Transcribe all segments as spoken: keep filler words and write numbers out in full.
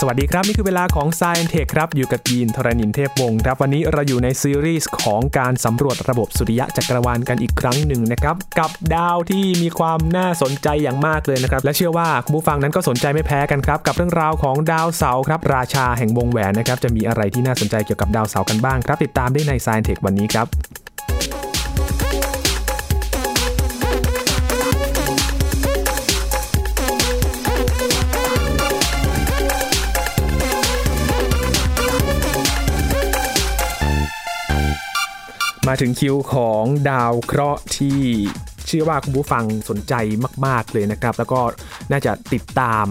สวัสดีครับนี่คือเวลาของ Science Tech ครับอยู่กับยีนธรณินทร์เทพวงศ์ครับวันนี้เราอยู่ในซีรีส์ของการสำรวจระบบสุริยะจักรวาลกันอีกครั้งหนึ่งนะครับกับดาวที่มีความน่าสนใจอย่างมากเลยนะครับและเชื่อว่าคุณผู้ฟังนั้นก็สนใจไม่แพ้กันครับกับเรื่องราวของดาวเสาร์ครับราชาแห่งวงแหวนนะครับจะมีอะไรที่น่าสนใจเกี่ยวกับดาวเสาร์กันบ้างครับติดตามได้ใน Science Tech วันนี้ครับมาถึงคิวของดาวเคราะห์ที่เชื่อว่าคุณผู้ฟังสนใจมากๆเลยนะครับแล้วก็น่าจะติดตาม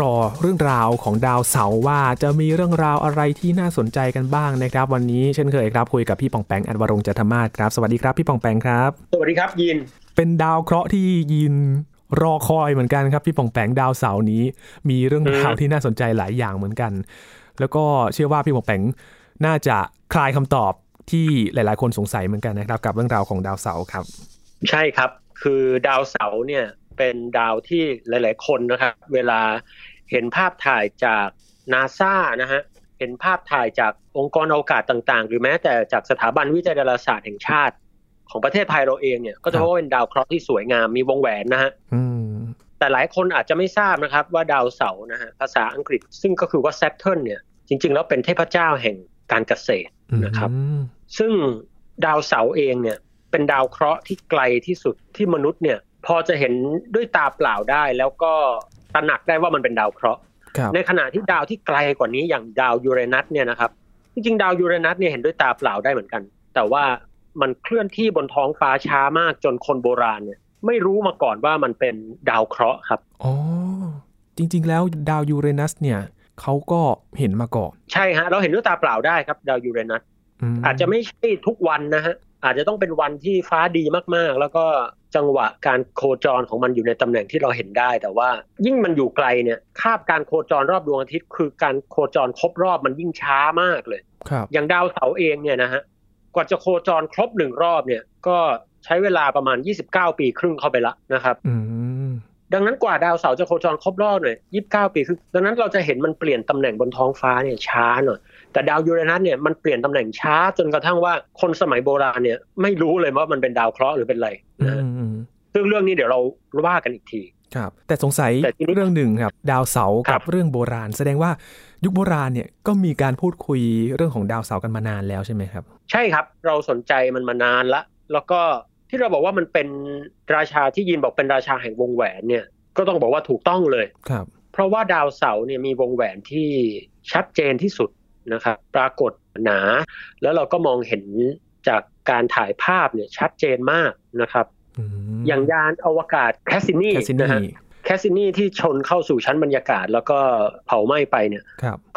รอเรื่องราวของดาวเสาร์ว่าจะมีเรื่องราวอะไรที่น่าสนใจกันบ้างนะครับวันนี้เช่นเคยครับคุยกับพี่ป่องแปงอันวรงค์จันทมาศครับสวัสดีครับพี่ป่องแปงครับสวัสดีครับยินเป็นดาวเคราะห์ที่ยินรอคอยเหมือนกันครับพี่ป่องแปงดาวเสาร์นี้มีเรื่องราวที่น่าสนใจหลายอย่างเหมือนกันแล้วก็เชื่อว่าพี่ป่องแปงน่าจะคลายคำตอบที่หลายๆคนสงสัยเหมือนกันนะครับกับเรื่องราวของดาวเสาร์ครับใช่ครับคือดาวเสาร์เนี่ยเป็นดาวที่หลายๆคนนะครับเวลาเห็นภาพถ่ายจาก NASA นะฮะเห็นภาพถ่ายจากองค์กรอวกาศต่างๆหรือแม้แต่จากสถาบันวิจัยดาราศาสตร์แห่งชาติของประเทศไทยเราเองเนี่ยก็จะพบว่าเป็นดาวเคราะห์ที่สวยงามมีวงแหวนนะฮะแต่หลายคนอาจจะไม่ทราบนะครับว่าดาวเสาร์นะฮะภาษาอังกฤษซึ่งก็คือว่า Saturn เนี่ยจริงๆแล้วเป็นเทพเจ้าแห่งการเกษตรนะครับซึ่งดาวเสาร์เองเนี่ยเป็นดาวเคราะห์ที่ไกลที่สุดที่มนุษย์เนี่ยพอจะเห็นด้วยตาเปล่าได้แล้วก็ตระหนักได้ว่ามันเป็นดาวเคราะห์ในขณะที่ดาวที่ไกลกว่านี้อย่างดาวยูเรนัสเนี่ยนะครับจริงๆดาวยูเรนัสเนี่ยเห็นด้วยตาเปล่าได้เหมือนกันแต่ว่ามันเคลื่อนที่บนท้องฟ้าช้ามากจนคนโบราณเนี่ยไม่รู้มาก่อนว่ามันเป็นดาวเคราะห์ครับอ๋อจริงๆแล้วดาวยูเรนัสเนี่ยเขาก็เห็นมาก่อนใช่ฮะเราเห็นด้วยตาเปล่าได้ครับดาวยูเรนัสอาจจะไม่ใช่ทุกวันนะฮะอาจจะต้องเป็นวันที่ฟ้าดีมากๆแล้วก็จังหวะการโคจรของมันอยู่ในตำแหน่งที่เราเห็นได้แต่ว่ายิ่งมันอยู่ไกลเนี่ยคาบการโคจรรอบดวงอาทิตย์คือการโคจรครบรอบมันยิ่งช้ามากเลยอย่างดาวเสาร์เองเนี่ยนะฮะกว่าจะโคจรครบหนึ่งรอบเนี่ยก็ใช้เวลาประมาณยี่สิบเก้าปีครึ่งเข้าไปละนะครับดังนั้นกว่าดาวเสาร์จะโคจรครบรอบหน่อยยี่สิบเก้าปีคือดังนั้นเราจะเห็นมันเปลี่ยนตำแหน่งบนท้องฟ้าเนี่ยช้าหน่อยแต่ดาวยูเรนัสเนี่ยมันเปลี่ยนตำแหน่งช้าจนกระทั่งว่าคนสมัยโบราณเนี่ยไม่รู้เลยว่ามันเป็นดาวเคราะห์หรือเป็นอะไรนะซึ่งเรื่องนี้เดี๋ยวเราว่ากันอีกทีครับแต่สงสัยเรื่องหนึ่งครับดาวเสาร์กับเรื่องโบราณแสดงว่ายุคโบราณเนี่ยก็มีการพูดคุยเรื่องของดาวเสาร์กันมานานแล้วใช่ไหมครับใช่ครับเราสนใจมันมานานละแล้วก็ที่เราบอกว่ามันเป็นราชาที่ยินบอกเป็นราชาแห่งวงแหวนเนี่ยก็ต้องบอกว่าถูกต้องเลยครับเพราะว่าดาวเสาร์เนี่ยมีวงแหวนที่ชัดเจนที่สุดนะครับปรากฏหนาแล้วเราก็มองเห็นจากการถ่ายภาพเนี่ยชัดเจนมากนะครับอย่างยานอวกาศแคสซินีนะฮะแคสซินีที่ชนเข้าสู่ชั้นบรรยากาศแล้วก็เผาไหม้ไปเนี่ย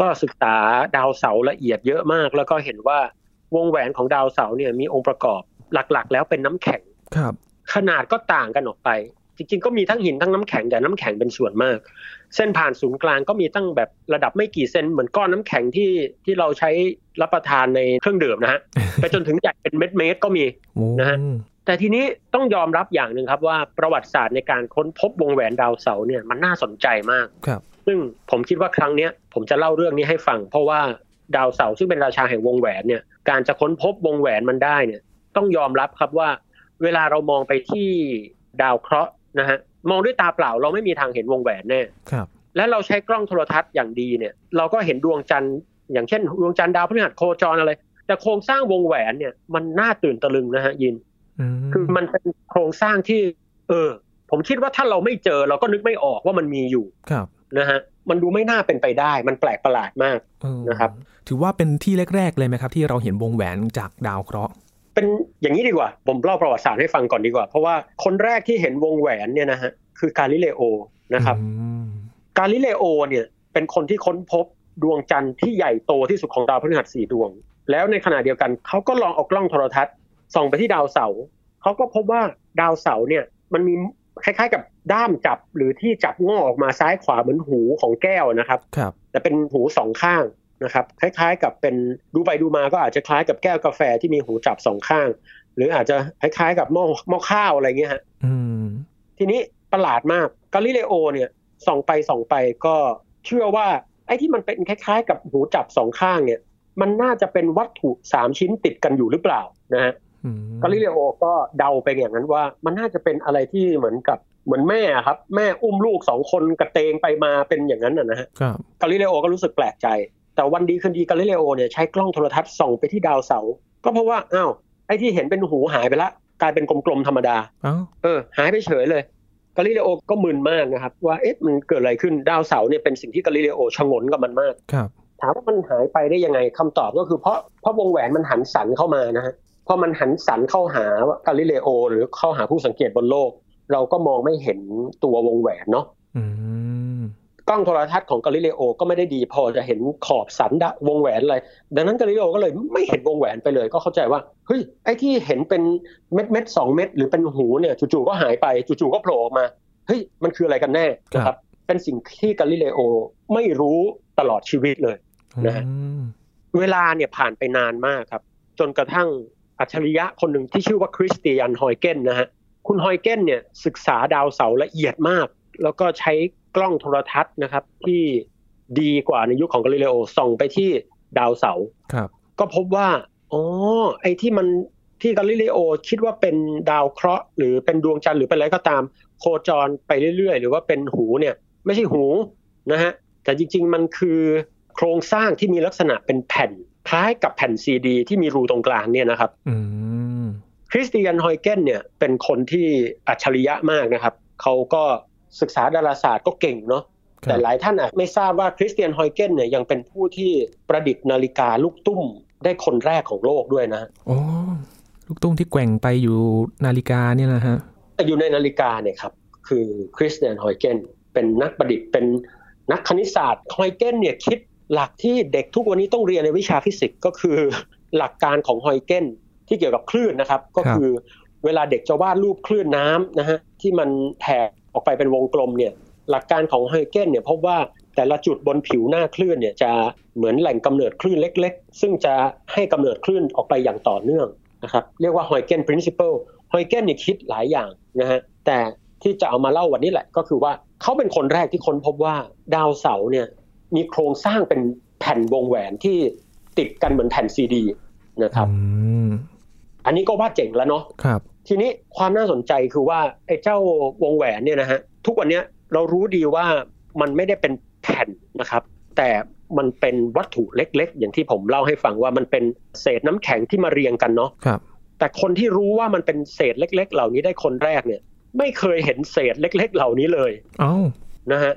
ก็ศึกษาดาวเสาร์ละเอียดเยอะมากแล้วก็เห็นว่าวงแหวนของดาวเสาร์เนี่ยมีองค์ประกอบหลักๆแล้วเป็นน้ำแข็งขนาดก็ต่างกันออกไปจริงๆก็มีทั้งหินทั้งน้ำแข็งแต่น้ำแข็งเป็นส่วนมากเส้นผ่านศูนย์กลางก็มีตั้งแบบระดับไม่กี่เซนเหมือนก้อนน้ำแข็งที่ที่เราใช้รับประทานในเครื่องดื่มนะฮะ ไปจนถึงใหญ่เป็นเม็ดๆก็มี นะฮะแต่ทีนี้ต้องยอมรับอย่างนึงครับว่าประวัติศาสตร์ในการค้นพบวงแหวนดาวเสาร์เนี่ยมันน่าสนใจมากซึ่งผมคิดว่าครั้งนี้ผมจะเล่าเรื่องนี้ให้ฟังเพราะว่าดาวเสาร์ซึ่งเป็นราชาแห่งวงแหวนเนี่ยการจะค้นพบวงแหวนมันได้เนี่ยต้องยอมรับครับว่าเวลาเรามองไปที่ดาวเคราะห์นะฮะมองด้วยตาเปล่าเราไม่มีทางเห็นวงแหวนแน่และเราใช้กล้องโทรทัศน์อย่างดีเนี่ยเราก็เห็นดวงจันทร์อย่างเช่นดวงจันทร์ดาวพฤหัสโคจรอะไรแต่โครงสร้างวงแหวนเนี่ยมันน่าตื่นตะลึงนะฮะยินคือมันเป็นโครงสร้างที่เออผมคิดว่าถ้าเราไม่เจอเราก็นึกไม่ออกว่ามันมีอยู่นะฮะมันดูไม่น่าเป็นไปได้มันแปลกประหลาดมากนะครับถือว่าเป็นที่แรกๆเลยไหมครับที่เราเห็นวงแหวนจากดาวเคราะห์เป็นอย่างนี้ดีกว่าผมเล่าประวัติศาสตร์ให้ฟังก่อนดีกว่าเพราะว่าคนแรกที่เห็นวงแหวนเนี่ยนะฮะคือกาลิเลโอนะครับกาลิเลโอเนี่ยเป็นคนที่ค้นพบดวงจันทร์ที่ใหญ่โตที่สุดของดาวพฤหัสสี่ดวงแล้วในขณะเดียวกันเขาก็ลองเอากล้องโทรทัศน์ส่องไปที่ดาวเสาร์เขาก็พบว่าดาวเสาร์เนี่ยมันมีคล้ายๆกับด้ามจับหรือที่จับงอออกมาซ้ายขวาเหมือนหูของแก้วนะครับแต่เป็นหูสองข้างนะครับคล้ายๆกับเป็นดูไปดูมาก็อาจจะคล้ายกับแก้วกาแฟที่มีหูจับสองข้างหรืออาจจะคล้ายๆกับหม้อหม้อข้าวอะไรเงี้ยฮะทีนี้ประหลาดมากกาลิเลโอเนี่ยส่องไปส่องไปก็เชื่อว่า ไอ้ที่มันเป็นคล้ายๆกับหูจับสองข้างเนี่ยมันน่าจะเป็นวัตถุสามชิ้นติดกันอยู่หรือเปล่านะฮะกาลิเลโอก็เดาไปอย่างนั้นว่ามันน่าจะเป็นอะไรที่เหมือนกับเหมือนแม่ครับแม่อุ้มลูกสองคนกระเตงไปมาเป็นอย่างนั้นนะฮะกาลิเลโอก็รู้สึกแปลกใจแต่วันดีคืนดีกาลิเลโอเนี่ยใช้กล้องโทรทัศน์ส่องไปที่ดาวเสาร์ก็เพราะว่าอ้าวไอ้ที่เห็นเป็นหูหายไปละกลายเป็นกลมๆธรรมดาเออหายไปเฉยเลยกาลิเลโอก็มึนมากนะครับว่าเอ๊ะมันเกิดอะไรขึ้นดาวเสาร์เนี่ยเป็นสิ่งที่กาลิเลโอชงนกับมันมากถามว่ามันหายไปได้ยังไงคำตอบก็คือเพราะเพราะวงแหวนมันหันสันเข้ามานะฮะพอมันหันสันเข้าหากาลิเลโอหรือเข้าหาผู้สังเกตบนโลกเราก็มองไม่เห็นตัววงแหวนเนาะกล้องโทรทัศน์ของกาลิเลโอก็ไม่ได้ดีพอจะเห็นขอบสันวงแหวนอะไรดังนั้นกาลิเลโอก็เลยไม่เห็นวงแหวนไปเลยก็เข้าใจว่าเฮ้ยไอ้ที่เห็นเป็นเม็ดเม็ดสองเม็ดหรือเป็นหูเนี่ยจู่ๆก็หายไปจู่ๆก็โผล่ออกมาเฮ้ยมันคืออะไรกันแน่นะครับเป็นสิ่งที่กาลิเลโอไม่รู้ตลอดชีวิตเลยนะฮะเวลาเนี่ยผ่านไปนานมากครับจนกระทั่งอัจฉริยะคนหนึ่งที่ชื่อว่าคริสเตียนฮอยเกนนะฮะคุณฮอยเกนเนี่ยศึกษาดาวเสาร์ละเอียดมากแล้วก็ใช้กล้องโทรทัศน์นะครับที่ดีกว่าในยุค ของกาลิเลโอส่องไปที่ดาวเสาร์ก็พบว่าอ๋อไอ้ที่มันที่กาลิเลโอคิดว่าเป็นดาวเคราะห์หรือเป็นดวงจันทร์หรือเป็นอะไรก็ตามโคจรไปเรื่อยๆหรือว่าเป็นหูเนี่ยไม่ใช่หูนะฮะแต่จริงๆมันคือโครงสร้างที่มีลักษณะเป็นแผ่นคล้ายกับแผ่นซีดีที่มีรูตรงกลางเนี่ยนะครับคริสเตียนฮอยเกนเนี่ยเป็นคนที่อัจฉริยะมากนะครับเขาก็ศึกษาดาราศาสตร์ก็เก่งเนาะแต่หลายท่านอาจไม่ทราบว่าคริสเตียนฮอยเกนเนี่ยยังเป็นผู้ที่ประดิษฐ์นาฬิกาลูกตุ้มได้คนแรกของโลกด้วยนะอ๋อลูกตุ้มที่แกว่งไปอยู่นาฬิกาเนี่ยนะฮะอยู่ในนาฬิกาเนี่ยครับคือคริสเตียนฮอยเกนเป็นนักประดิษฐ์เป็นนักคณิตศาสตร์ฮอยเกนเนี่ยคิดหลักที่เด็กทุกวันนี้ต้องเรียนในวิชาฟิสิกส์ก็คือหลักการของฮอยเกนที่เกี่ยวกับคลื่นนะครับก็คือเวลาเด็กจะวาดรูปคลื่นน้ำนะฮะที่มันแผ่ออกไปเป็นวงกลมเนี่ยหลักการของไฮเกนเนี่ยพบว่าแต่ละจุดบนผิวหน้าคลื่นเนี่ยจะเหมือนแหล่งกำเนิดคลื่นเล็กๆซึ่งจะให้กำเนิดคลื่นออกไปอย่างต่อเนื่องนะครับเรียกว่าไฮเกน principle ไฮเกนเนี่ยคิดหลายอย่างนะฮะแต่ที่จะเอามาเล่าวันนี้แหละก็คือว่าเขาเป็นคนแรกที่ค้นพบว่าดาวเสาร์เนี่ยมีโครงสร้างเป็นแผ่นวงแหวนที่ติดกันเหมือนแผ่นซีดีนะครับอันนี้ก็ว่าเจ๋งแล้วเนาะทีนี้ความน่าสนใจคือว่าไอ้เจ้าวงแหวนเนี่ยนะฮะทุกวันนี้เรารู้ดีว่ามันไม่ได้เป็นแผ่นนะครับแต่มันเป็นวัตถุเล็กๆอย่างที่ผมเล่าให้ฟังว่ามันเป็นเศษน้ำแข็งที่มาเรียงกันเนาะแต่คนที่รู้ว่ามันเป็นเศษเล็กๆเหล่านี้ได้คนแรกเนี่ยไม่เคยเห็นเศษเล็กๆเหล่านี้เลยอ้าวนะฮะ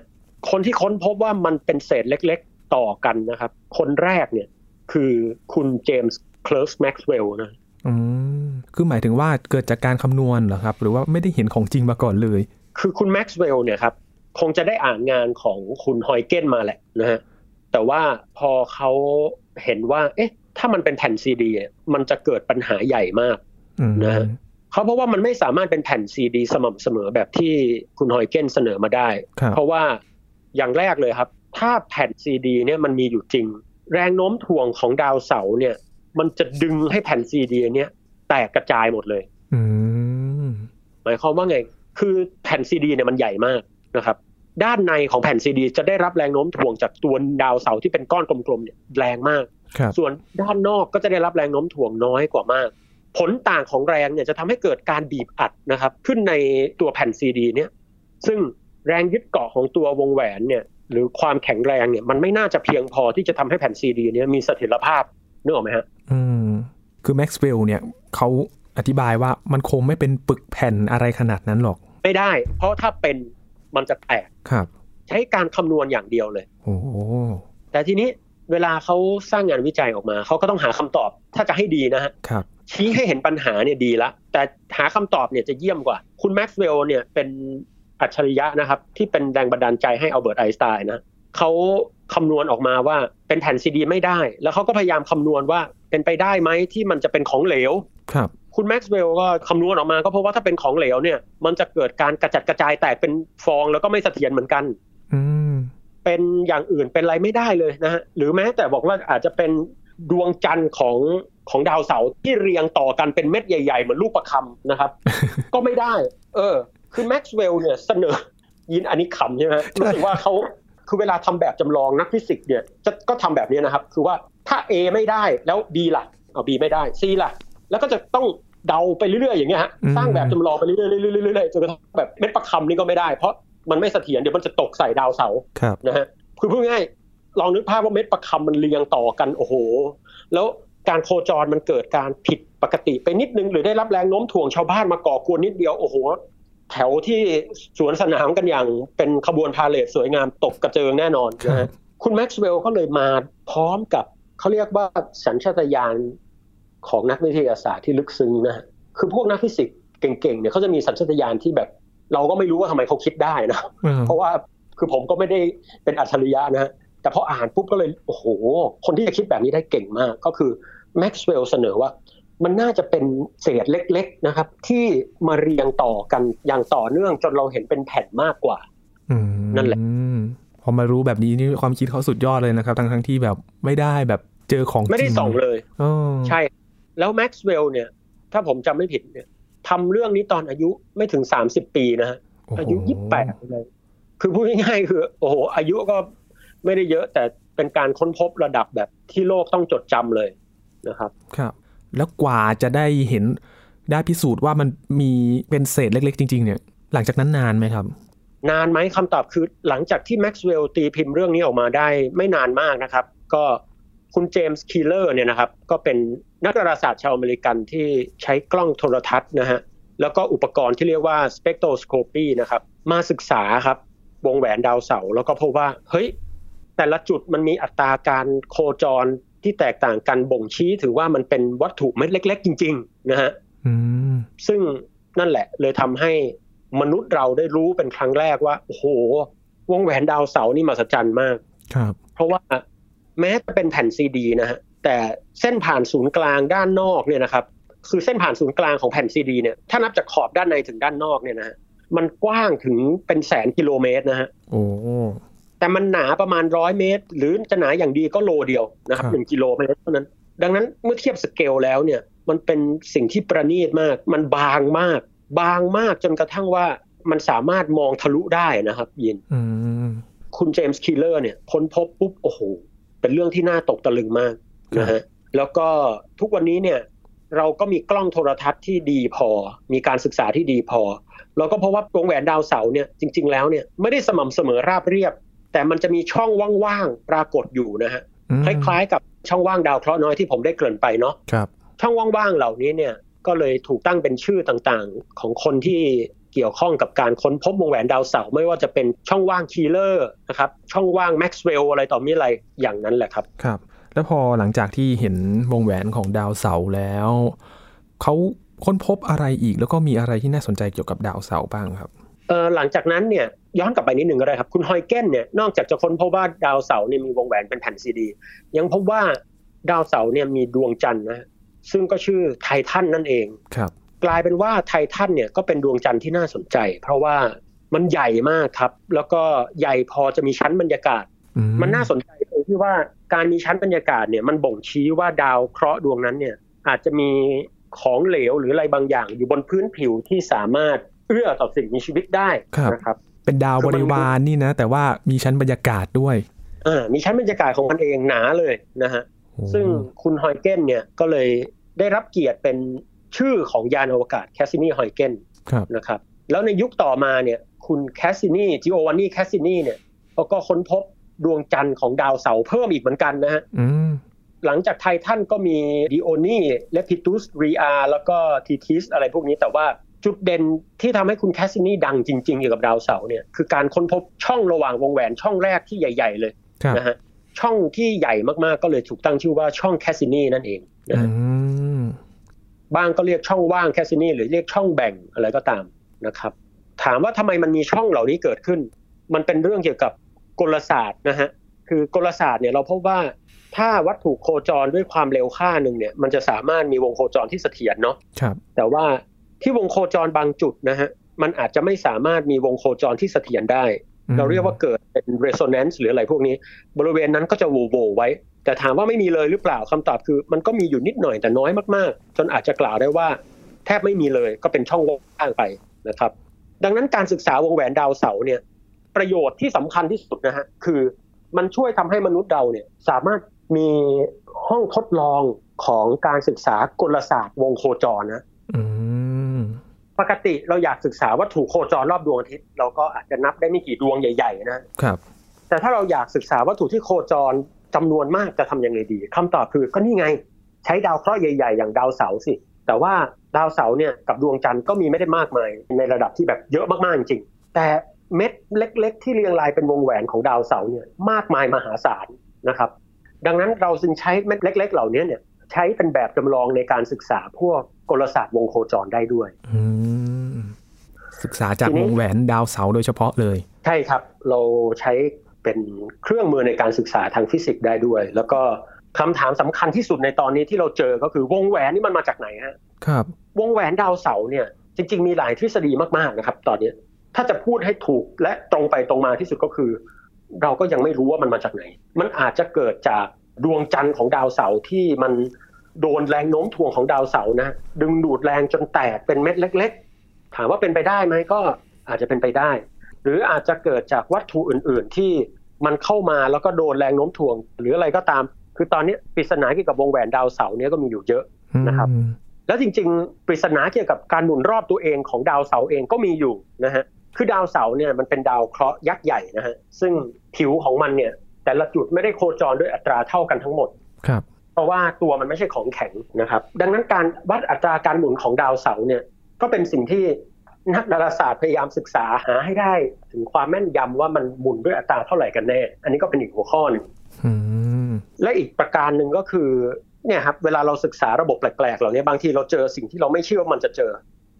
คนที่ค้นพบว่ามันเป็นเศษเล็กๆต่อกันนะครับคนแรกเนี่ยคือคุณเจมส์เคลิร์กแม็กซ์เวลล์นะอืมคือหมายถึงว่าเกิดจากการคำนวณเหรอครับหรือว่าไม่ได้เห็นของจริงมาก่อนเลยคือคุณแม็กซ์เวลล์เนี่ยครับคงจะได้อ่านงานของคุณฮอยเกนมาแหละนะฮะแต่ว่าพอเขาเห็นว่าเอ๊ะถ้ามันเป็นแผ่นซีดีมันจะเกิดปัญหาใหญ่มากนะฮะเขาเพราะว่ามันไม่สามารถเป็นแผ่นซีดีสม่ำเสมอแบบที่คุณฮอยเกนเสนอมาได้เพราะว่าอย่างแรกเลยครับถ้าแผ่นซีดีเนี่ยมันมีอยู่จริงแรงโน้มถ่วงของดาวเสาร์เนี่ยมันจะดึงให้แผ่นซีดีเนี้ยแตกกระจายหมดเลยหมายความว่าไงคือแผ่นซีดีเนี่ยมันใหญ่มากนะครับด้านในของแผ่นซีดีจะได้รับแรงโน้มถ่วงจากตัวดาวเสาร์ที่เป็นก้อนกลมๆเนี่ยแรงมากส่วนด้านนอกก็จะได้รับแรงโน้มถ่วงน้อยกว่ามากผลต่างของแรงเนี่ยจะทำให้เกิดการบีบอัดนะครับขึ้นในตัวแผ่นซีดีเนี้ยซึ่งแรงยึดเกาะของตัววงแหวนเนี่ยหรือความแข็งแรงเนี่ยมันไม่น่าจะเพียงพอที่จะทำให้แผ่นซีดีเนี้ยมีเสถียรภาพนึกออกไหมฮะอืมคือแม็กซ์เวลล์เนี่ยเขาอธิบายว่ามันคงไม่เป็นปึกแผ่นอะไรขนาดนั้นหรอกไม่ได้เพราะถ้าเป็นมันจะแตกครับใช้การคำนวณอย่างเดียวเลยโอ้แต่ทีนี้เวลาเขาสร้างงานวิจัยออกมาเขาก็ต้องหาคำตอบถ้าจะให้ดีนะฮะครับชี้ให้เห็นปัญหาเนี่ยดีละแต่หาคำตอบเนี่ยจะเยี่ยมกว่าคุณแม็กซ์เวลล์เนี่ยเป็นอัจฉริยะนะครับที่เป็นแรงบันดาลใจให้อัลเบิร์ตไอน์สไตน์นะเขาคำนวณออกมาว่าเป็นแผ่นซีดีไม่ได้แล้วเขาก็พยายามคำนวณว่าเป็นไปได้ไหมที่มันจะเป็นของเหลวครับคุณแม็กซ์เวลล์ก็คำนวณออกมาก็เพราะว่าถ้าเป็นของเหลวเนี่ยมันจะเกิดการกระจัดกระจายแตกเป็นฟองแล้วก็ไม่เสถียรเหมือนกันเป็นอย่างอื่นเป็นอะไรไม่ได้เลยนะฮะหรือแม้แต่บอกว่าอาจจะเป็นดวงจันทร์ของของดาวเสาร์ที่เรียงต่อกันเป็นเม็ดใหญ่ๆเหมือนลูกประคำนะครับ ก็ไม่ได้เออคือแม็กซ์เวลล์เนี่ยเสนอยินอันนี้ขำใช่ไหมรู้สึกว่าเขา คือเวลาทำแบบจำลองนักฟิสิกส์เนี่ยจะก็ทำแบบนี้นะครับคือว่าถ้า A ไม่ได้แล้ว B ล่ะเอา B ไม่ได้ C ล่ะแล้วก็จะต้องเดาไปเรื่อยๆอย่างเงี้ยฮะสร้างแบบจำลองไปเรื่อยๆๆๆจนกระทั่งแบบเม็ดประคำนี่ก็ไม่ได้เพราะมันไม่เสถียรเดี๋ยวมันจะตกใส่ดาวเสาร์นะฮะคือพูดง่ายๆลองนึกภาพว่าเม็ดประคำมันเรียงต่อกันโอ้โหแล้วการโคจรมันเกิดการผิดปกติไปนิดนึงหรือได้รับแรงโน้มถ่วงชาวบ้านมาก่อกวนนิดเดียวโอ้โหแถวที่สวนสนามกันอย่างเป็นขบวนพาเหรดสวยงามตกกระเจิงแน่นอนนะฮะคุณแม็กซ์เวลล์ก็เลยมาพร้อมกับเขาเรียกว่าสัญชาตญาณของนักวิทยาศาสตร์ที่ลึกซึ้งนะคือพวกนักฟิสิกส์เก่งๆเนี่ยเขาจะมีสัญชาตญาณที่แบบเราก็ไม่รู้ว่าทำไมเขาคิดได้นะ เพราะว่าคือผมก็ไม่ได้เป็นอัจฉริยะนะแต่พออ่านปุ๊บก็เลยโอ้โหคนที่จะคิดแบบนี้ได้เก่งมากก็คือแม็กซ์เวลล์เสนอว่ามันน่าจะเป็นเศษเล็กๆนะครับที่มาเรียงต่อกันอย่างต่อเนื่องจนเราเห็นเป็นแผ่นมากกว่านั่นแหละพอมารู้แบบนี้นี่ความคิดเขาสุดยอดเลยนะครับทั้งๆที่แบบไม่ได้แบบเจอของจริงไม่ได้ส่องเลยใช่แล้วแม็กซ์เวลล์เนี่ยถ้าผมจำไม่ผิดเนี่ยทำเรื่องนี้ตอนอายุไม่ถึงสามสิบปีนะฮะอายุยี่สิบแปดเลยคือพูดง่ายๆคือโอ้โหอายุก็ไม่ได้เยอะแต่เป็นการค้นพบระดับแบบที่โลกต้องจดจำเลยนะครับครับแล้วกว่าจะได้เห็นได้พิสูจน์ว่ามันมีเป็นเศษเล็กๆจริงๆเนี่ยหลังจากนั้นนานไหมครับนานไหมคำตอบคือหลังจากที่แม็กซ์เวลล์ตีพิมพ์เรื่องนี้ออกมาได้ไม่นานมากนะครับก็คุณเจมส์คีเลอร์เนี่ยนะครับก็เป็นนักดาราศาสตร์ชาวอเมริกันที่ใช้กล้องโทรทัศน์นะฮะแล้วก็อุปกรณ์ที่เรียกว่าสเปกโทรสโคปีนะครับมาศึกษาครับวงแหวนดาวเสาร์แล้วก็พบว่าเฮ้ยแต่ละจุดมันมีอัตราการโคจรที่แตกต่างกันบ่งชี้ถือว่ามันเป็นวัตถุเม็ดเล็กๆจริงๆนะฮะ hmm. ซึ่งนั่นแหละเลยทำให้มนุษย์เราได้รู้เป็นครั้งแรกว่าโอ้โหวงแหวนดาวเสาร์นี่มหัศจรรย์มากครับเพราะว่าแม้จะเป็นแผ่นซีดีนะฮะแต่เส้นผ่านศูนย์กลางด้านนอกเนี่ยนะครับคือเส้นผ่านศูนย์กลางของแผ่นซีดีเนี่ยถ้านับจากขอบด้านในถึงด้านนอกเนี่ยนะฮะมันกว้างถึงเป็นแสนกิโลเมตรนะฮะโอ้แต่มันหนาประมาณหนึ่งร้อยเมตรหรือจะหนาอย่างดีก็โลเดียวนะครับหนึ่งกิโลเมตรเท่านั้นดังนั้นเมื่อเทียบสเกลแล้วเนี่ยมันเป็นสิ่งที่ประณีตมากมันบางมากบางมากจนกระทั่งว่ามันสามารถมองทะลุได้นะครับยินคุณเจมส์คีเลอร์เนี่ยค้นพบปุ๊บโอ้โหเป็นเรื่องที่น่าตกตะลึงมากนะฮะแล้วก็ทุกวันนี้เนี่ยเราก็มีกล้องโทรทัศน์ที่ดีพอมีการศึกษาที่ดีพอแล้วก็เพราะว่าวงแหวนดาวเสาร์เนี่ยจริงๆแล้วเนี่ยไม่ได้สม่ำเสมอราบเรียบแต่มันจะมีช่องว่างๆปรากฏอยู่นะฮะคล้ายๆกับช่องว่างดาวเคราะห์น้อยที่ผมได้เกริ่นไปเนาะช่องว่างๆเหล่านี้เนี่ยก็เลยถูกตั้งเป็นชื่อต่างๆของคนที่เกี่ยวข้องกับการค้นพบวงแหวนดาวเสาร์ไม่ว่าจะเป็นช่องว่างคีเลอร์นะครับช่องว่างแม็กซ์เวลล์อะไรต่อมีอะไรอย่างนั้นแหละครับครับแล้วพอหลังจากที่เห็นวงแหวนของดาวเสาร์แล้วเขาค้นพบอะไรอีกแล้วก็มีอะไรที่น่าสนใจเกี่ยวกับดาวเสาร์บ้างครับเออหลังจากนั้นเนี่ยย้อนกลับไปนิดหนึ่งก็ได้ครับคุณฮอยเกนเนี่ยนอกจากจะค้นพบว่าดาวเสาร์เนี่ยมีวงแหวนเป็นแผ่นซีดียังพบว่าดาวเสาร์เนี่ยมีดวงจันทร์นะซึ่งก็ชื่อไททันนั่นเองครับกลายเป็นว่าไททันเนี่ยก็เป็นดวงจันทร์ที่น่าสนใจเพราะว่ามันใหญ่มากครับแล้วก็ใหญ่พอจะมีชั้นบรรยากาศ mm-hmm. มันน่าสนใจตรงที่ว่าการมีชั้นบรรยากาศเนี่ยมันบ่งชี้ว่าดาวเคราะห์ดวงนั้นเนี่ยอาจจะมีของเหลวหรืออะไรบางอย่างอยู่บนพื้นผิวที่สามารถเอื้อต่อสิ่งมีชีวิตได้นะครับเป็นดาวบริวาร น, นี่นะแต่ว่ามีชั้นบรรยากาศด้วยอ่ามีชั้นบรรยากาศของมันเองหนาเลยนะฮะ mm-hmm. ซึ่งคุณฮอยเกนเนี่ยก็เลยได้รับเกียรติเป็นชื่อของยานอวกาศแคสซินีฮอยเกนนะครับแล้วในยุคต่อมาเนี่ยคุณแคสซินีจิโอวานนี่แคสซินีเนี่ยเขาก็ค้นพบดวงจันทร์ของดาวเสาร์เพิ่มอีกเหมือนกันนะฮะหลังจากไททันก็มีดิโอนีเลพิตุสรีอาแล้วก็ทีทิสอะไรพวกนี้แต่ว่าจุดเด่นที่ทำให้คุณแคสซินีดังจริงๆเกี่ยวกับดาวเสาร์เนี่ยคือการค้นพบช่องระหว่างวงแหวนช่องแรกที่ใหญ่ๆเลยนะฮะช่องที่ใหญ่มากๆก็เลยถูกตั้งชื่อว่าช่องแคสซินีนั่นเองนะฮะบ้างก็เรียกช่องว่างแคสซินีหรือเรียกช่องแบ่งอะไรก็ตามนะครับถามว่าทำไมมันมีช่องเหล่านี้เกิดขึ้นมันเป็นเรื่องเกี่ยวกับกลศาสตร์นะฮะคือกลศาสตร์เนี่ยเราพบว่าถ้าวัตถุโคจรด้วยความเร็วค่าหนึ่งเนี่ยมันจะสามารถมีวงโคจรที่เสถียรเนาะครับแต่ว่าที่วงโคจรบางจุดนะฮะมันอาจจะไม่สามารถมีวงโคจรที่เสถียรได้เราเรียกว่าเกิดเป็น resonance หรืออะไรพวกนี้บริเวณนั้นก็จะโหว่โหว่ไว้แต่ถามว่าไม่มีเลยหรือเปล่าคำตอบคือมันก็มีอยู่นิดหน่อยแต่น้อยมากๆจนอาจจะกล่าวได้ว่าแทบไม่มีเลยก็เป็นช่องว่างไปนะครับดังนั้นการศึกษาวงแหวนดาวเสาร์เนี่ย ประโยชน์ที่สำคัญที่สุดนะฮะคือมันช่วยทำให้มนุษย์เราเนี่ยสามารถมีห้องทดลองของการศึกษากลศาสตร์วงโคจรนะปกติเราอยากศึกษาวัตถุโคจรรอบดวงอาทิตย์เราก็อาจจะนับได้ไม่กี่ดวงใหญ่ๆนะครับแต่ถ้าเราอยากศึกษาวัตถุที่โคจรจำนวนมากจะทำยังไงดีคำตอบคือก็นี่ไงใช้ดาวเคราะห์ใหญ่ๆอย่างดาวเสาร์สิแต่ว่าดาวเสาร์เนี่ยกับดวงจันทร์ก็มีไม่ได้มากมายในระดับที่แบบเยอะมากๆจริงแต่เม็ดเล็กๆที่เรียงรายเป็นวงแหวนของดาวเสาร์เนี่ยมากมายมหาศาลนะครับดังนั้นเราจึงใช้เม็ดเล็กๆเหล่านี้เนี่ยใช้เป็นแบบจำลองในการศึกษาพวกกลศาสตร์วงโคจรได้ด้วยศึกษาจากวงแหวนดาวเสาร์โดยเฉพาะเลยใช่ครับเราใช้เป็นเครื่องมือในการศึกษาทางฟิสิกส์ได้ด้วยแล้วก็คำถามสำคัญที่สุดในตอนนี้ที่เราเจอก็คือวงแหวนนี่มันมาจากไหนฮะครับวงแหวนดาวเสาร์เนี่ยจริงๆมีหลายทฤษฎีมากๆนะครับตอนนี้ถ้าจะพูดให้ถูกและตรงไปตรงมาที่สุดก็คือเราก็ยังไม่รู้ว่ามันมาจากไหนมันอาจจะเกิดจากดวงจันทร์ของดาวเสาร์ที่มันโดนแรงโน้มถ่วงของดาวเสาร์นะดึงดูดแรงจนแตกเป็นเม็ดเล็กๆถามว่าเป็นไปได้ไหมก็อาจจะเป็นไปได้หรืออาจจะเกิดจากวัตถุอื่นๆที่มันเข้ามาแล้วก็โดนแรงโน้มถ่วงหรืออะไรก็ตามคือตอนนี้ปริศนาเกี่ยวกับวงแหวนดาวเสาร์เนี่ยก็มีอยู่เยอะนะครับแล้วจริงๆปริศนาเกี่ยวกับการหมุนรอบตัวเองของดาวเสาร์เองก็มีอยู่นะฮะคือดาวเสาร์เนี่ยมันเป็นดาวเคราะห์ยักษ์ใหญ่นะฮะซึ่งผิวของมันเนี่ยแต่ละจุดไม่ได้โคจรด้วยอัตราเท่ากันทั้งหมดครับเพราะว่าตัวมันไม่ใช่ของแข็งนะครับดังนั้นการวัดอัตราการหมุนของดาวเสาร์เนี่ยก็เป็นสิ่งที่นักดาราศาสตร์พยายามศึกษาหาให้ได้ถึงความแม่นยำว่ามันหมุนด้วยอัตราเท่าไหร่กันแน่อันนี้ก็เป็นอีกหัวข้อนึงและอีกประการนึงก็คือเนี่ยครับเวลาเราศึกษาระบบแปลกๆเหล่านี้บางทีเราเจอสิ่งที่เราไม่เชื่อว่ามันจะเจอ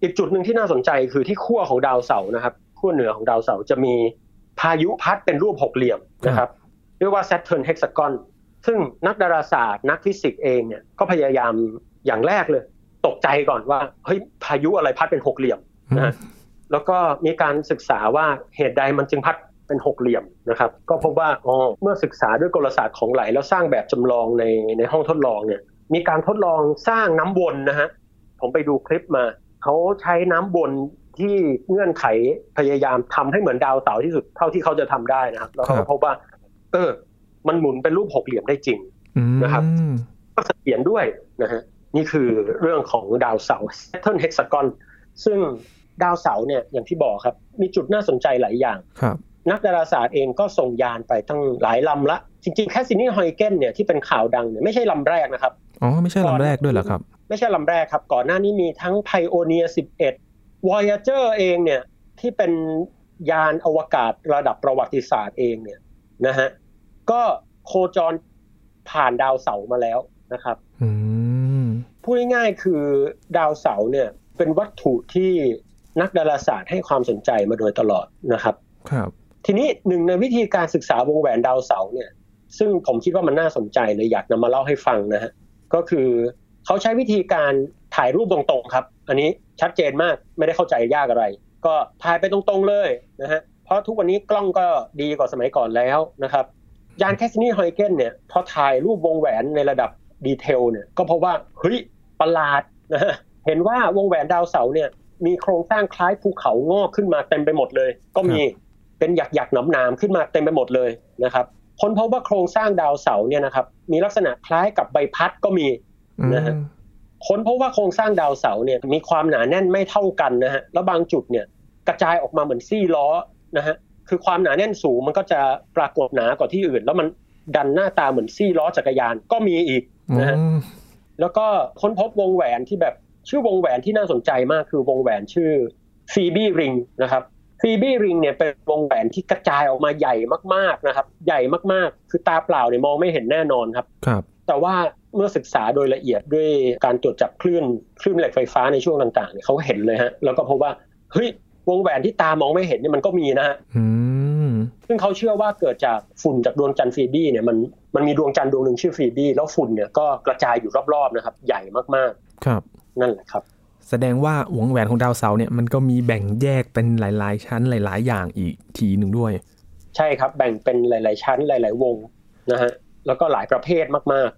อีกจุดนึงที่น่าสนใจคือที่ขั้วของดาวเสาร์นะครับขั้วเหนือของดาวเสาร์จะมีพายุพัดเป็นรูปหกเหลี่ยมนะครับเรียกว่า Saturn Hexagon ซึ่งนักดาราศาสตร์นักฟิสิกส์เองเนี่ยก็พยายามอย่างแรกเลยตกใจก่อนว่าเฮ้ยพายุอะไรพัดเป็นหกเหลี่ยมนะแล้วก็มีการศึกษาว่าเหตุใดมันจึงพัดเป็นหกเหลี่ยมนะครับก็พบว่าอ๋อเมื่อศึกษาด้วยกลศาสตร์ของไหลแล้วสร้างแบบจำลองในในห้องทดลองเนี่ยมีการทดลองสร้างน้ำวนนะฮะผมไปดูคลิปมาเขาใช้น้ำวนที่เงื่อนไขพยายามทำให้เหมือนดาวเสาร์ที่สุดเท่าที่เขาจะทำได้นะครับแล้วเขาก็พบว่าเออมันหมุนเป็นรูปหกเหลี่ยมได้จริงนะครับก็เสถียรด้วยนะฮะนี่คือเรื่องของดาวเสาร์ Saturn Hexagon ซึ่งดาวเสาร์เนี่ยอย่างที่บอกครับมีจุดน่าสนใจหลายอย่างนักดาราศาสตร์เองก็ส่งยานไปตั้งหลายลำละจริงๆแคสซินีฮอยเกนเนี่ยที่เป็นข่าวดังเนี่ยไม่ใช่ลำแรกนะครับอ๋อไม่ใช่ลำแรกด้วยเหรอครับไม่ใช่ลำแรกครับก่อนหน้านี้มีทั้ง Pioneer สิบเอ็ด Voyager เองเนี่ยที่เป็นยานอวกาศระดับประวัติศาสตร์เองเนี่ยนะฮะก็โคจรผ่านดาวเสาร์มาแล้วนะครับพูดง่ายๆคือดาวเสาร์เนี่ยเป็นวัตถุที่นักดาราศาสตร์ให้ความสนใจมาโดยตลอดนะครับครับทีนี้หนึ่งในวิธีการศึกษาวงแหวนดาวเสาร์เนี่ยซึ่งผมคิดว่ามันน่าสนใจเลยอยากนำมาเล่าให้ฟังนะฮะก็คือเขาใช้วิธีการถ่ายรูปตรงๆครับอันนี้ชัดเจนมากไม่ได้เข้าใจยากอะไรก็ถ่ายไปตรงๆเลยนะฮะเพราะทุกวันนี้กล้องก็ดีกว่าสมัยก่อนแล้วนะครับยานแคสซินีฮอยเกนเนี่ยพอถ่ายรูปวงแหวนในระดับดีเทลเนี่ยก็เพราะว่าเฮ้ยประหลาดนะฮะเห็นว่าวงแหวนดาวเสาร์เนี่ยมีโครงสร้างคล้ายภูเขางอกขึ้นมาเต็มไปหมดเลยก็มีเป็นหยักๆหนามๆขึ้นมาเต็มไปหมดเลยนะครับค้นพบว่าโครงสร้างดาวเสาร์เนี่ยนะครับมีลักษณะคล้ายกับใบพัดก็มีนะฮะค้นพบว่าโครงสร้างดาวเสาร์เนี่ยมีความหนาแน่นไม่เท่ากันนะฮะแล้วบางจุดเนี่ยกระจายออกมาเหมือนซี่ล้อนะฮะคือความหนาแน่นสูงมันก็จะปรากฏหนากว่าที่อื่นแล้วมันดันหน้าตาเหมือนซี่ล้อจักรยานก็มีอีกนะฮะแล้วก็ค้นพบวงแหวนที่แบบชื่อวงแหวนที่น่าสนใจมากคือวงแหวนชื่อ Phoebe Ring นะครับ Phoebe Ring เนี่ยเป็นวงแหวนที่กระจายออกมาใหญ่มากๆนะครับใหญ่มากๆคือตาเปล่าเนี่ยมองไม่เห็นแน่นอนครับครับแต่ว่าเมื่อศึกษาโดยละเอียดด้วยการตรวจจับคลื่นคลื่นแม่เหล็กไฟฟ้าในช่วงต่างๆเนี่ยเขาเห็นเลยฮะแล้วก็พบว่าเฮ้ยวงแหวนที่ตามองไม่เห็นเนี่ยมันก็มีนะฮะซึ่งเขาเชื่อว่าเกิดจากฝุ่นจากดวงจันทร์ฟีบี้เนี่ยมันมันมีดวงจันทร์ดวงหนึ่งชื่อฟีบี้แล้วฝุ่นเนี่ยก็กระจายอยู่รอบๆนะครับใหญ่มากๆครับนั่นแหละครับแสดงว่าวงแหวนของดาวเสาร์เนี่ยมันก็มีแบ่งแยกเป็นหลายๆชั้นหลายๆอย่างอีกทีหนึ่งด้วยใช่ครับแบ่งเป็นหลายๆชั้นหลายๆวงนะฮะแล้วก็หลายประเภทมาก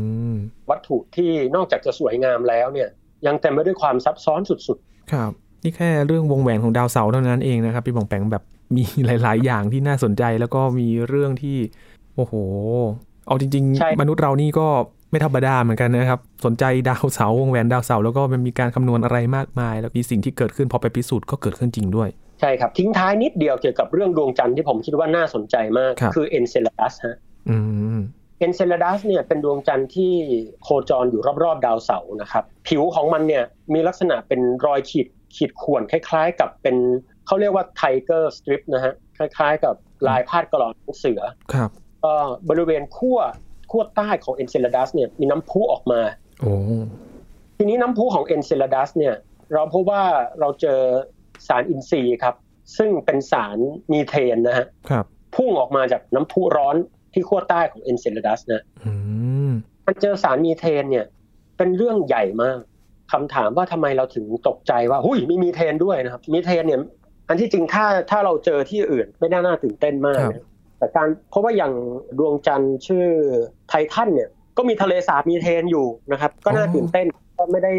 ๆวัตถุที่นอกจากจะสวยงามแล้วเนี่ยยังเต็มไปด้วยความซับซ้อนสุดๆครับนี่แค่เรื่องวงแหวนของดาวเสาร์เท่านั้นเองนะครับพี่บองแปงแบบ มีหลายๆอย่างที่น่าสนใจแล้วก็มีเรื่องที่โอ้โหเอาจริงๆมนุษย์เรานี่ก็ไม่ธรรมดาเหมือนกันนะครับสนใจดาวเสาร์วงแหวนดาวเสาร์แล้วก็มันมีการคำนวณอะไรมากมายแล้วมีสิ่งที่เกิดขึ้นพอไปพิสูจน์ก็เกิดขึ้นจริงด้วยใช่ครับทิ้งท้ายนิดเดียวเกี่ยวกับเรื่องดวงจันทร์ที่ผมคิดว่าน่าสนใจมากคือเอนเซลาดัสฮะเอนเซลาดัสเนี่ยเป็นดวงจันทร์ที่โคจรอยู่รอบๆดาวเสาร์นะครับผิวของมันเนี่ยมีลักษณะเป็นรอยขีดขีดข่วนคล้ายๆกับเป็นเขาเรียกว่าไทเกอร์สตริปนะฮะคล้ายๆกับลายพาดกลอนของเสือครับก็บริเวณขั้วขั้วใต้ของเอนเซลาดัสเนี่ยมีน้ำพุออกมาโอ้ทีนี้น้ำพุของเอนเซลาดัสเนี่ยเราพบว่าเราเจอสารอินทรีย์ครับซึ่งเป็นสารมีเทนนะฮะครับพุ่งออกมาจากน้ำพุร้อนที่ขั้วใต้ของเอนเซลาดัสนะอืมมันเจอสารมีเทนเนี่ยเป็นเรื่องใหญ่มากคำถามว่าทำไมเราถึงตกใจว่าหุ้ยมีมีเทนด้วยนะครับมีเทนเนี่ยอันที่จริงถ้าถ้าเราเจอที่อื่นไม่น่าน่าตื่นเต้นมากนะแต่การเพราะว่าอย่างดวงจันทร์ชื่อไททันเนี่ยก็มีทะเลสาบมีเทนอยู่นะครับก็น่าตื่นเต้นก็ไม่ได้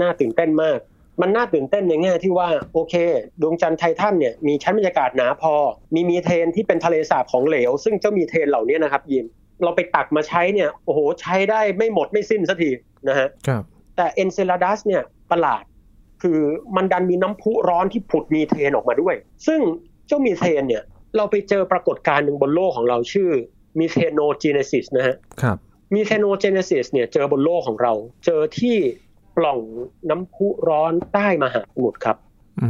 น่าตื่นเต้นมากมันน่าตื่นเต้นในแง่ที่ว่าโอเคดวงจันทร์ไททันเนี่ยมีชั้นบรรยากาศหนาพอมีมีเทนที่เป็นทะเลสาบของเหลวซึ่งเจ้ามีเทนเหล่านี้นะครับยินเราไปตักมาใช้เนี่ยโอ้โหใช้ได้ไม่หมดไม่สิ้นสักทีนะฮะครับแต่เอนเซลาดัสเนี่ยประหลาดคือมันดันมีน้ำพุร้อนที่ผุดมีเทนออกมาด้วยซึ่งเจ้ามีเทนเนี่ยเราไปเจอปรากฏการณ์หนึ่งบนโลกของเราชื่อมีเทโนเจเนซิสนะฮะครับมีเทโนเจเนซิสเนี่ยเจอบนโลกของเราเจอที่ปล่องน้ำพุร้อนใต้มหาสมุทรครับอื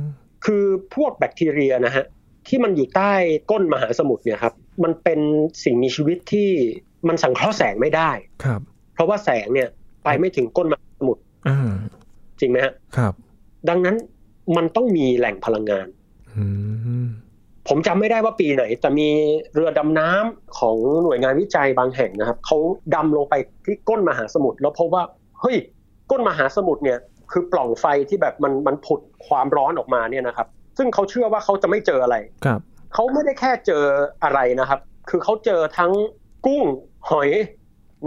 มคือพวกแบคทีเรียนะฮะที่มันอยู่ใต้ก้นมหาสมุทรเนี่ยครับมันเป็นสิ่งมีชีวิตที่มันสังเคราะห์แสงไม่ได้ครับเพราะว่าแสงเนี่ยไปไม่ถึงก้นมหาสมุทรอ่าจริงไหมฮะครับดังนั้นมันต้องมีแหล่งพลังงานอืมผมจำไม่ได้ว่าปีไหนแต่มีเรือดำน้ำของหน่วยงานวิจัยบางแห่งนะครับเขาดำลงไปที่ก้นมหาสมุทรแล้วพบว่าเฮ้ยก้นมหาสมุทรเนี่ยคือปล่องไฟที่แบบมันมันผุดความร้อนออกมาเนี่ยนะครับซึ่งเขาเชื่อว่าเขาจะไม่เจออะไรครับเขาไม่ได้แค่เจออะไรนะครับคือเขาเจอทั้งกุ้งหอย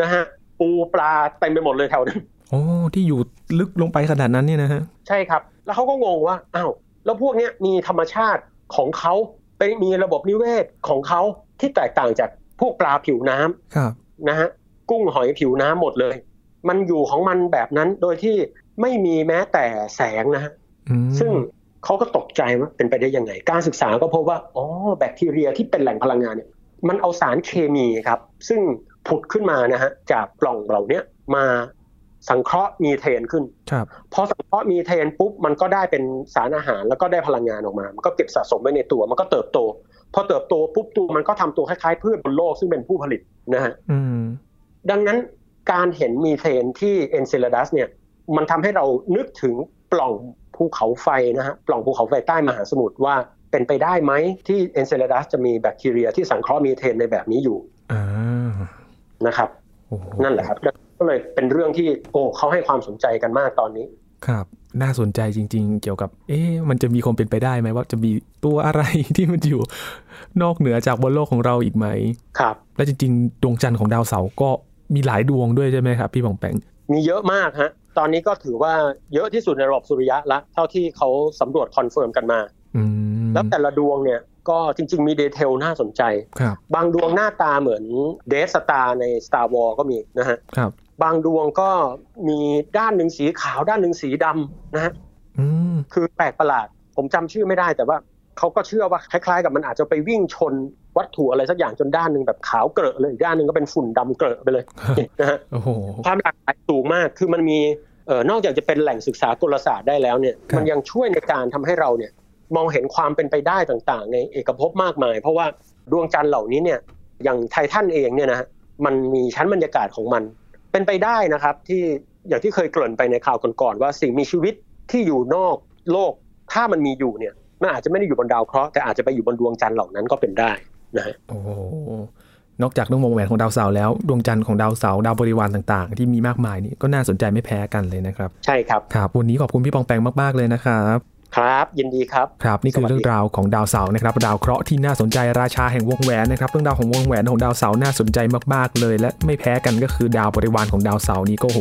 นะฮะปูปลาเต็มไปหมดเลยแถวนั้นโอ้ที่อยู่ลึกลงไปขนาดนั้นเนี่ยนะฮะใช่ครับแล้วเขาก็งงว่าอ้าวแล้วพวกเนี้ยมีธรรมชาติของเขาไปมีระบบนิเวศของเขาที่แตกต่างจากพวกปลาผิวน้ำนะฮะกุ้งหอยผิวน้ำหมดเลยมันอยู่ของมันแบบนั้นโดยที่ไม่มีแม้แต่แสงนะฮะซึ่งเขาก็ตกใจว่าเป็นไปได้ยังไงการศึกษาก็พบว่าอ๋อแบคทีเรียที่เป็นแหล่งพลังงานเนี่ยมันเอาสารเคมีครับซึ่งผุดขึ้นมานะฮะจากปล่องเหล่านี้มาสังเคราะห์มีเทนขึ้นพอสังเคราะห์มีเทนปุ๊บมันก็ได้เป็นสารอาหารแล้วก็ได้พลังงานออกมามันก็เก็บสะสมไว้ในตัวมันก็เติบโตพอเติบโตปุ๊บตัวมันก็ทำตัวคล้ายๆพืชบนโลกซึ่งเป็นผู้ผลิตนะฮะดังนั้นการเห็นมีเทนที่เอนเซลาดัสเนี่ยมันทำให้เรานึกถึงปล่องภูเขาไฟนะฮะปล่องภูเขาไฟใต้มหาสมุทรว่าเป็นไปได้ไหมที่เอนเซลาดัสจะมีแบคทีเรียที่สังเคราะห์มีเทนในแบบนี้อยู่นะครับนั่นแหละครับก็เลยเป็นเรื่องที่โอ้เขาให้ความสนใจกันมากตอนนี้ครับน่าสนใจจริงๆเกี่ยวกับเอ๊ะมันจะมีความเป็นไปได้ไหมว่าจะมีตัวอะไรที่มันอยู่นอกเหนือจากบนโลกของเราอีกไหมครับและจริงๆดวงจันทร์ของดาวเสาร์ก็มีหลายดวงด้วยใช่ไหมครับพี่บองแปงมีเยอะมากฮะตอนนี้ก็ถือว่าเยอะที่สุดในระบบสุริยะละเท่าที่เขาสำรวจคอนเฟิร์มกันมาแล้วแต่ละดวงเนี่ยก็จริงๆมีดีเทลน่าสนใจ บ, บางดวงหน้าตาเหมือนเดธสตาร์ใน Star Wars ก็มีนะฮะ บ, บางดวงก็มีด้านหนึ่งสีขาวด้านหนึ่งสีดำนะฮะคือแปลกประหลาดผมจำชื่อไม่ได้แต่ว่าเขาก็เชื่อว่าคล้ายๆกับมันอาจจะไปวิ่งชนวัตถุอะไรสักอย่างจนด้านหนึ่งแบบขาวเกลอะเลยด้านหนึ่งก็เป็นฝุ่นดำเกลอะไปเลยนะฮะความหลากหลายสูงมากคือมันมีเอ่อนอกจากจะเป็นแหล่งศึกษากลศาสตร์ได้แล้วเนี่ยมันยังช่วยในการทำให้เราเนี่ยมองเห็นความเป็นไปได้ต่างๆในเอกภพมากมายเพราะว่าดวงจันทร์เหล่านี้เนี่ยอย่างไททันเองเนี่ยนะมันมีชั้นบรรยากาศของมันเป็นไปได้นะครับที่อย่างที่เคยเกริ่นไปในข่าวก่อนๆว่าสิ่งมีชีวิตที่อยู่นอกโลกถ้ามันมีอยู่เนี่ยมันอาจจะไม่ได้อยู่บนดาวเคราะห์แต่อาจจะไปอยู่บนดวงจันทร์เหล่านั้นก็เป็นได้นะฮะโอ้นอกจากดวงวงแหวนของดาวเสาร์แล้วดวงจันทร์ของดาวเสาร์ดาวบริวารต่างๆที่มีมากมายนี่ก็น่าสนใจไม่แพ้กันเลยนะครับใช่ครับครับวันนี้ขอบคุณพี่ปองแปงมากๆเลยนะครับ ครับยินดีครับครับนี่คือเรื่องราวของดาวเสาร์นะครับดาวเคราะห์ที่น่าสนใจราชาแห่งวงแหวนนะครับเรื่องราวของวงแหวนของดาวเสาร์น่าสนใจมากๆเลยและไม่แพ้กันก็คือดาวบริวารของดาวเสาร์นี้ก็โห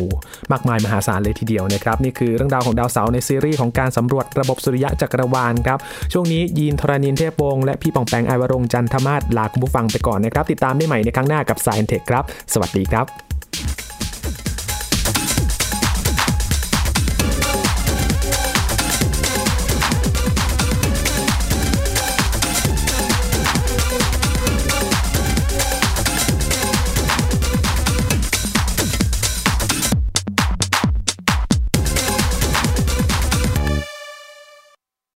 มากมายมหาศาลเลยทีเดียวนะครับนี่คือเรื่องราวของดาวเสาร์ในซีรีส์ของการสำรวจระบบสุริยะจักรวาลครับช่วงนี้ยีนทรานินเทพวงศ์และพี่ป่องแปงไอวรงจันทมาศลาคุณผู้ฟังไปก่อนนะครับติดตามได้ใหม่ในครั้งหน้ากับ Science Tech ครับสวัสดีครับ